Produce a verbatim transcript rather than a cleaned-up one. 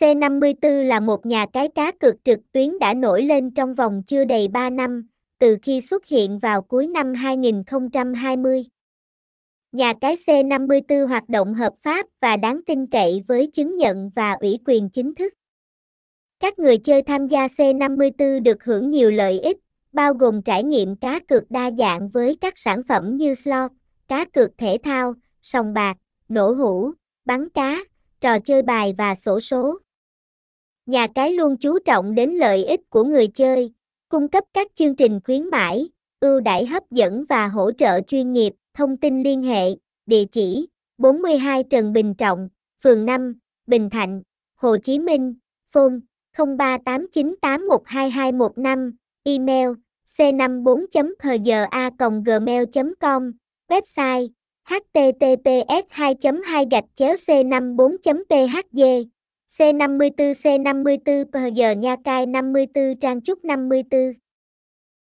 C năm mươi tư là một nhà cái cá cược trực tuyến đã nổi lên trong vòng chưa đầy ba năm, từ khi xuất hiện vào cuối năm hai nghìn không trăm hai mươi. Nhà cái C năm mươi tư hoạt động hợp pháp và đáng tin cậy với chứng nhận và ủy quyền chính thức. Các người chơi tham gia C năm mươi tư được hưởng nhiều lợi ích, bao gồm trải nghiệm cá cược đa dạng với các sản phẩm như slot, cá cược thể thao, sòng bạc, nổ hũ, bắn cá, trò chơi bài và xổ số. Nhà cái luôn chú trọng đến lợi ích của người chơi, cung cấp các chương trình khuyến mãi, ưu đãi hấp dẫn và hỗ trợ chuyên nghiệp. Thông tin liên hệ, địa chỉ bốn mươi hai Trần Bình Trọng, phường năm, Bình Thạnh, Hồ Chí Minh, phone không ba tám chín tám một hai hai một năm, email c năm mươi tư chấm phda a còng gmail chấm com, website h t t p s hai chấm hai gạch chéo c năm mươi tư chấm p h d, C năm mươi tư C năm mươi tư phd nhà cái năm mươi tư Trang Trúc năm mươi tư.